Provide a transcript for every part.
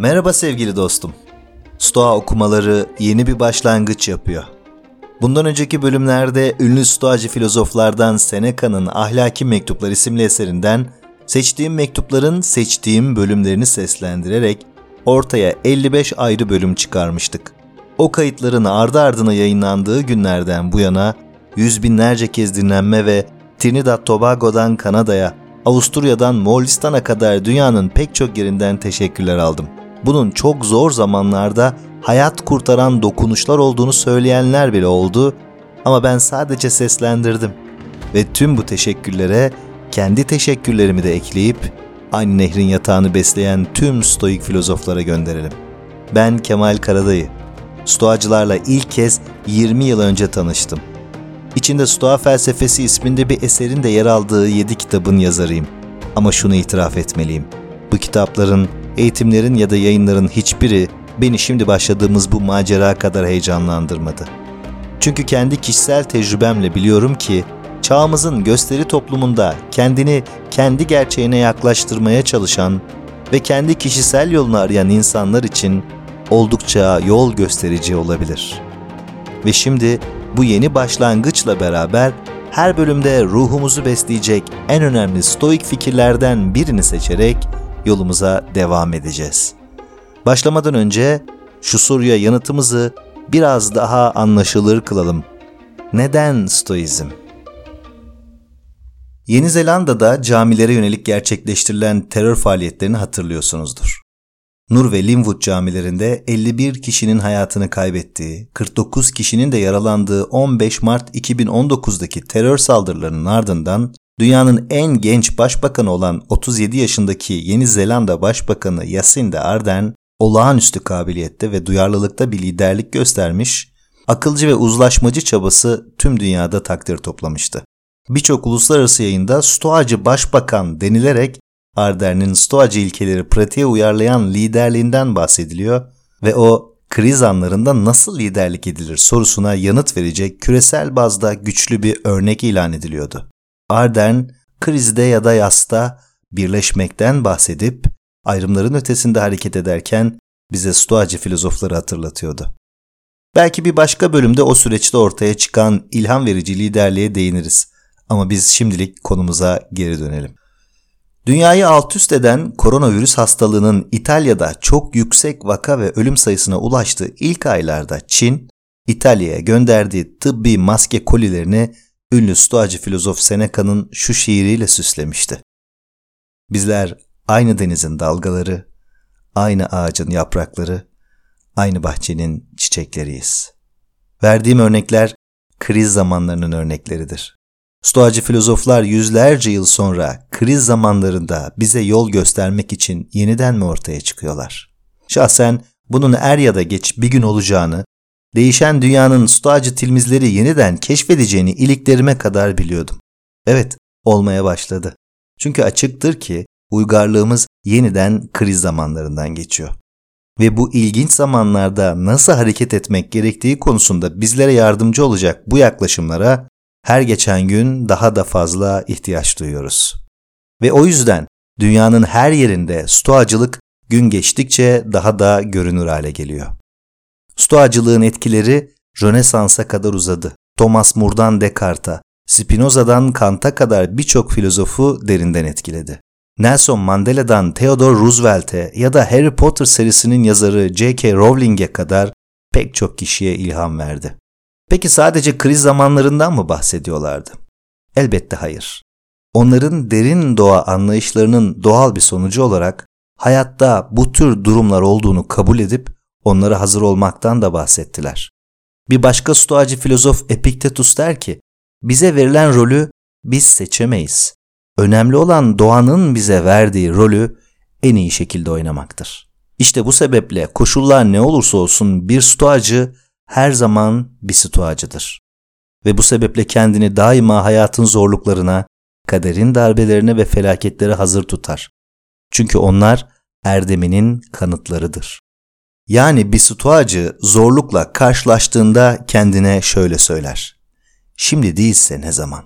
Merhaba sevgili dostum. Stoa okumaları yeni bir başlangıç yapıyor. Bundan önceki bölümlerde ünlü Stoacı filozoflardan Seneca'nın Ahlaki Mektuplar isimli eserinden seçtiğim mektupların seçtiğim bölümlerini seslendirerek ortaya 55 ayrı bölüm çıkarmıştık. O kayıtların ardı ardına yayınlandığı günlerden bu yana yüz binlerce kez dinlenme ve Trinidad Tobago'dan Kanada'ya, Avusturya'dan Moğolistan'a kadar dünyanın pek çok yerinden teşekkürler aldım. Bunun çok zor zamanlarda hayat kurtaran dokunuşlar olduğunu söyleyenler bile oldu ama ben sadece seslendirdim ve tüm bu teşekkürlere kendi teşekkürlerimi de ekleyip aynı nehrin yatağını besleyen tüm stoik filozoflara gönderelim. Ben Kemal Karadayı. Stoacılarla ilk kez 20 yıl önce tanıştım. İçinde Stoğa Felsefesi isminde bir eserin de yer aldığı 7 kitabın yazarıyım. Ama şunu itiraf etmeliyim. Bu kitapların, eğitimlerin ya da yayınların hiçbiri beni şimdi başladığımız bu macera kadar heyecanlandırmadı. Çünkü kendi kişisel tecrübemle biliyorum ki çağımızın gösteri toplumunda kendini kendi gerçeğine yaklaştırmaya çalışan ve kendi kişisel yolunu arayan insanlar için oldukça yol gösterici olabilir. Ve şimdi bu yeni başlangıçla beraber her bölümde ruhumuzu besleyecek en önemli stoik fikirlerden birini seçerek yolumuza devam edeceğiz. Başlamadan önce şu soruya yanıtımızı biraz daha anlaşılır kılalım. Neden stoizm? Yeni Zelanda'da camilere yönelik gerçekleştirilen terör faaliyetlerini hatırlıyorsunuzdur. Nur ve Linwood camilerinde 51 kişinin hayatını kaybettiği, 49 kişinin de yaralandığı 15 Mart 2019'daki terör saldırılarının ardından dünyanın en genç başbakanı olan 37 yaşındaki Yeni Zelanda Başbakanı Jacinda Ardern, olağanüstü kabiliyette ve duyarlılıkta bir liderlik göstermiş, akılcı ve uzlaşmacı çabası tüm dünyada takdir toplamıştı. Birçok uluslararası yayında Stoacı Başbakan denilerek Ardern'in Stoacı ilkeleri pratiğe uyarlayan liderliğinden bahsediliyor ve o kriz anlarında nasıl liderlik edilir sorusuna yanıt verecek küresel bazda güçlü bir örnek ilan ediliyordu. Ardern, krizde ya da yasta birleşmekten bahsedip ayrımların ötesinde hareket ederken bize Stoacı filozofları hatırlatıyordu. Belki bir başka bölümde o süreçte ortaya çıkan ilham verici liderliğe değiniriz ama biz şimdilik konumuza geri dönelim. Dünyayı alt üst eden koronavirüs hastalığının İtalya'da çok yüksek vaka ve ölüm sayısına ulaştığı ilk aylarda Çin, İtalya'ya gönderdiği tıbbi maske kolilerini ünlü Stoacı filozof Seneca'nın şu şiiriyle süslemişti. Bizler aynı denizin dalgaları, aynı ağacın yaprakları, aynı bahçenin çiçekleriyiz. Verdiğim örnekler kriz zamanlarının örnekleridir. Stoacı filozoflar yüzlerce yıl sonra kriz zamanlarında bize yol göstermek için yeniden mi ortaya çıkıyorlar? Şahsen bunun er ya da geç bir gün olacağını, değişen dünyanın Stoacı tilmizleri yeniden keşfedeceğini iliklerime kadar biliyordum. Evet, olmaya başladı. Çünkü açıktır ki uygarlığımız yeniden kriz zamanlarından geçiyor. Ve bu ilginç zamanlarda nasıl hareket etmek gerektiği konusunda bizlere yardımcı olacak bu yaklaşımlara her geçen gün daha da fazla ihtiyaç duyuyoruz. Ve o yüzden dünyanın her yerinde Stoacılık gün geçtikçe daha da görünür hale geliyor. Stoacılığın etkileri Rönesans'a kadar uzadı. Thomas More'dan Descartes'a, Spinoza'dan Kant'a kadar birçok filozofu derinden etkiledi. Nelson Mandela'dan Theodore Roosevelt'e ya da Harry Potter serisinin yazarı J.K. Rowling'e kadar pek çok kişiye ilham verdi. Peki sadece kriz zamanlarından mı bahsediyorlardı? Elbette hayır. Onların derin doğa anlayışlarının doğal bir sonucu olarak hayatta bu tür durumlar olduğunu kabul edip onlara hazır olmaktan da bahsettiler. Bir başka Stoacı filozof Epiktetos der ki, bize verilen rolü biz seçemeyiz. Önemli olan doğanın bize verdiği rolü en iyi şekilde oynamaktır. İşte bu sebeple koşullar ne olursa olsun bir Stoacı her zaman bir Stoacıdır. Ve bu sebeple kendini daima hayatın zorluklarına, kaderin darbelerine ve felaketlere hazır tutar. Çünkü onlar erdeminin kanıtlarıdır. Yani bir Stoacı zorlukla karşılaştığında kendine şöyle söyler. Şimdi değilse ne zaman?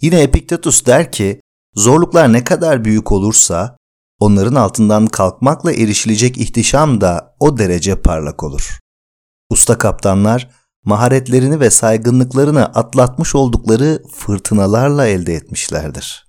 Yine Epiktetos der ki, zorluklar ne kadar büyük olursa onların altından kalkmakla erişilecek ihtişam da o derece parlak olur. Usta kaptanlar, maharetlerini ve saygınlıklarını atlatmış oldukları fırtınalarla elde etmişlerdir.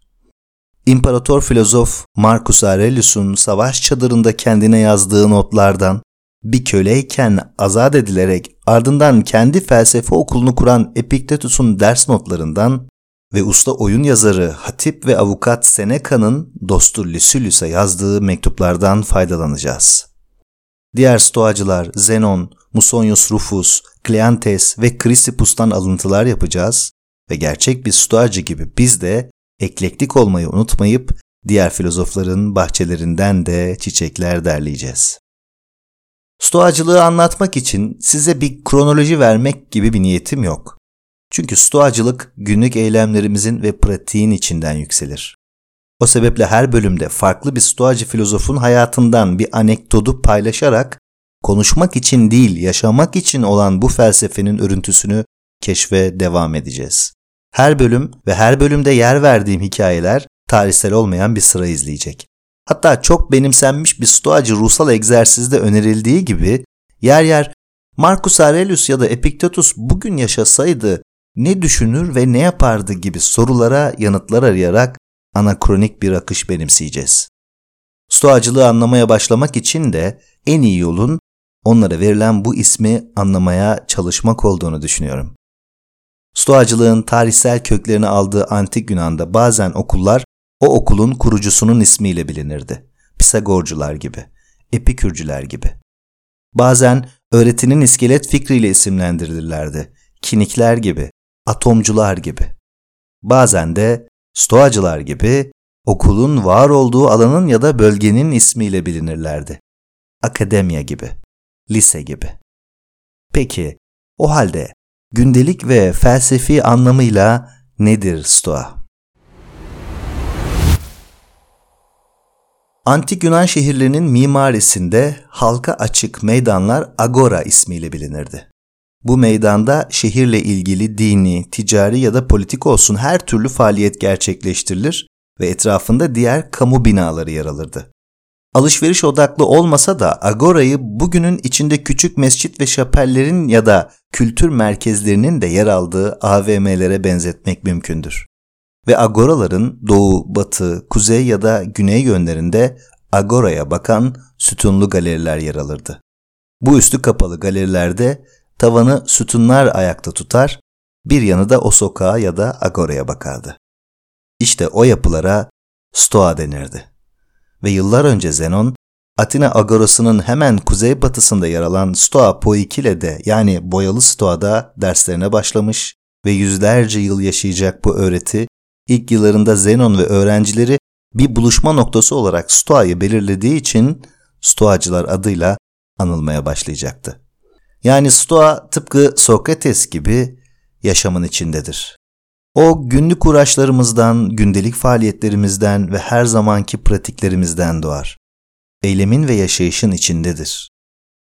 İmparator filozof Marcus Aurelius'un savaş çadırında kendine yazdığı notlardan, bir köleyken azat edilerek ardından kendi felsefe okulunu kuran Epiktetos'un ders notlarından ve usta oyun yazarı, hatip ve avukat Seneca'nın dostu Lucilius'a yazdığı mektuplardan faydalanacağız. Diğer stoacılar Zenon, Musonius Rufus, Kleantes ve Chrysippus'tan alıntılar yapacağız ve gerçek bir stoacı gibi biz de eklektik olmayı unutmayıp diğer filozofların bahçelerinden de çiçekler derleyeceğiz. Stoacılığı anlatmak için size bir kronoloji vermek gibi bir niyetim yok. Çünkü stoacılık günlük eylemlerimizin ve pratiğin içinden yükselir. O sebeple her bölümde farklı bir stoacı filozofun hayatından bir anekdotu paylaşarak konuşmak için değil, yaşamak için olan bu felsefenin örüntüsünü keşfe devam edeceğiz. Her bölüm ve her bölümde yer verdiğim hikayeler tarihsel olmayan bir sıra izleyecek. Hatta çok benimsenmiş bir stoacı ruhsal egzersizde önerildiği gibi yer yer Marcus Aurelius ya da Epiktetos bugün yaşasaydı ne düşünür ve ne yapardı gibi sorulara yanıtlar arayarak anakronik bir akış benimseyeceğiz. Stoacılığı anlamaya başlamak için de en iyi yolun onlara verilen bu ismi anlamaya çalışmak olduğunu düşünüyorum. Stoacılığın tarihsel köklerini aldığı Antik Yunan'da bazen okullar o okulun kurucusunun ismiyle bilinirdi. Pisagorcular gibi, Epikürcüler gibi. Bazen öğretinin iskelet fikriyle isimlendirilirlerdi. Kinikler gibi, atomcular gibi. Bazen de stoacılar gibi okulun var olduğu alanın ya da bölgenin ismiyle bilinirlerdi. Akademiya gibi, lise gibi. Peki, o halde gündelik ve felsefi anlamıyla nedir Stoa? Antik Yunan şehirlerinin mimarisinde halka açık meydanlar agora ismiyle bilinirdi. Bu meydanda şehirle ilgili dini, ticari ya da politik olsun her türlü faaliyet gerçekleştirilir ve etrafında diğer kamu binaları yer alırdı. Alışveriş odaklı olmasa da agorayı bugünün içinde küçük mescit ve şapellerin ya da kültür merkezlerinin de yer aldığı AVM'lere benzetmek mümkündür. Ve agoraların doğu, batı, kuzey ya da güney yönlerinde agoraya bakan sütunlu galeriler yer alırdı. Bu üstü kapalı galerilerde tavanı sütunlar ayakta tutar, bir yanı da o sokağa ya da agoraya bakardı. İşte o yapılara stoa denirdi. Ve yıllar önce Zenon, Atina agorasının hemen kuzeybatısında yer alan Stoa Poikile'de yani boyalı stoada derslerine başlamış ve yüzlerce yıl yaşayacak bu öğreti, ilk yıllarında Zenon ve öğrencileri bir buluşma noktası olarak Stoa'yı belirlediği için Stoacılar adıyla anılmaya başlayacaktı. Yani Stoa tıpkı Sokrates gibi yaşamın içindedir. O günlük uğraşlarımızdan, gündelik faaliyetlerimizden ve her zamanki pratiklerimizden doğar. Eylemin ve yaşayışın içindedir.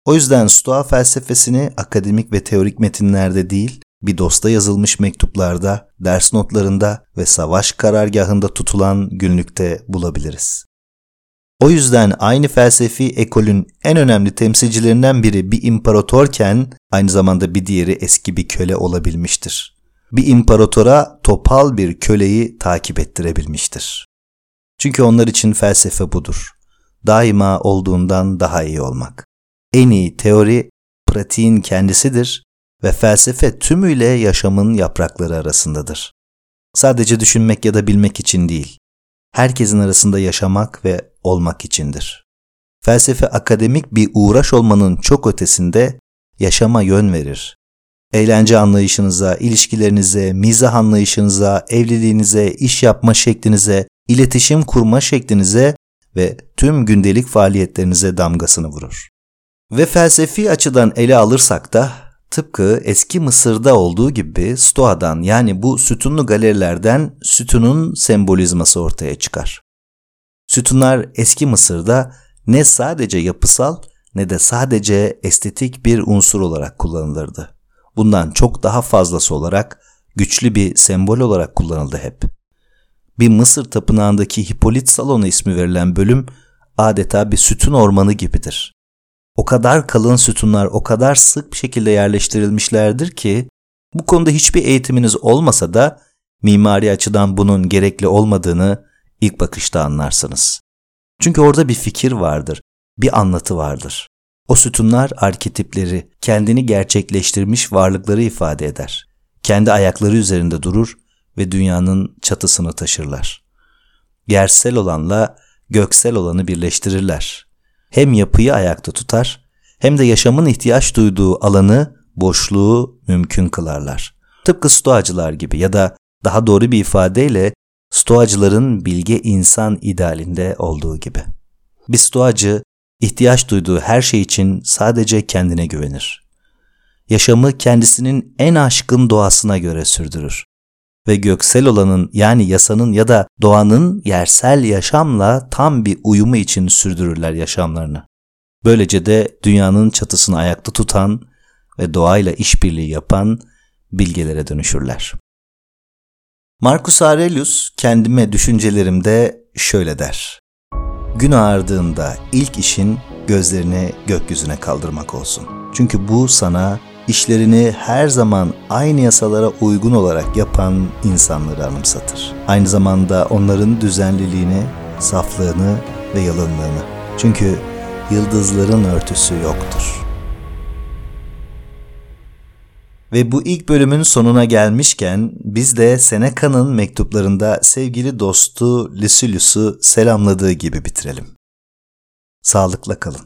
O yüzden Stoa felsefesini akademik ve teorik metinlerde değil, bir dosta yazılmış mektuplarda, ders notlarında ve savaş karargahında tutulan günlükte bulabiliriz. O yüzden aynı felsefi ekolün en önemli temsilcilerinden biri bir imparatorken aynı zamanda bir diğeri eski bir köle olabilmiştir. Bir imparatora topal bir köleyi takip ettirebilmiştir. Çünkü onlar için felsefe budur. Daima olduğundan daha iyi olmak. En iyi teori, pratiğin kendisidir ve felsefe tümüyle yaşamın yaprakları arasındadır. Sadece düşünmek ya da bilmek için değil, herkesin arasında yaşamak ve olmak içindir. Felsefe akademik bir uğraş olmanın çok ötesinde yaşama yön verir. Eğlence anlayışınıza, ilişkilerinize, mizah anlayışınıza, evliliğinize, iş yapma şeklinize, iletişim kurma şeklinize ve tüm gündelik faaliyetlerinize damgasını vurur. Ve felsefi açıdan ele alırsak da tıpkı eski Mısır'da olduğu gibi Stoa'dan yani bu sütunlu galerilerden sütunun sembolizması ortaya çıkar. Sütunlar eski Mısır'da ne sadece yapısal ne de sadece estetik bir unsur olarak kullanılırdı. Bundan çok daha fazlası olarak güçlü bir sembol olarak kullanıldı hep. Bir Mısır tapınağındaki Hipolit Salonu ismi verilen bölüm adeta bir sütun ormanı gibidir. O kadar kalın sütunlar o kadar sık bir şekilde yerleştirilmişlerdir ki bu konuda hiçbir eğitiminiz olmasa da mimari açıdan bunun gerekli olmadığını ilk bakışta anlarsınız. Çünkü orada bir fikir vardır, bir anlatı vardır. O sütunlar arketipleri, kendini gerçekleştirmiş varlıkları ifade eder. Kendi ayakları üzerinde durur ve dünyanın çatısını taşırlar. Yersel olanla göksel olanı birleştirirler. Hem yapıyı ayakta tutar, hem de yaşamın ihtiyaç duyduğu alanı, boşluğu mümkün kılarlar. Tıpkı Stoacılar gibi ya da daha doğru bir ifadeyle Stoacıların bilge insan idealinde olduğu gibi. Bir Stoacı, ihtiyaç duyduğu her şey için sadece kendine güvenir. Yaşamı kendisinin en aşkın doğasına göre sürdürür. Ve göksel olanın yani yasanın ya da doğanın yersel yaşamla tam bir uyumu için sürdürürler yaşamlarını. Böylece de dünyanın çatısını ayakta tutan ve doğayla işbirliği yapan bilgelere dönüşürler. Marcus Aurelius kendime düşüncelerimde şöyle der. Gün ağardığında ilk işin gözlerini gökyüzüne kaldırmak olsun. Çünkü bu sana işlerini her zaman aynı yasalara uygun olarak yapan insanları anımsatır. Aynı zamanda onların düzenliliğini, saflığını ve yalınlığını. Çünkü yıldızların örtüsü yoktur. Ve bu ilk bölümün sonuna gelmişken biz de Seneca'nın mektuplarında sevgili dostu Lucilius'u selamladığı gibi bitirelim. Sağlıkla kalın.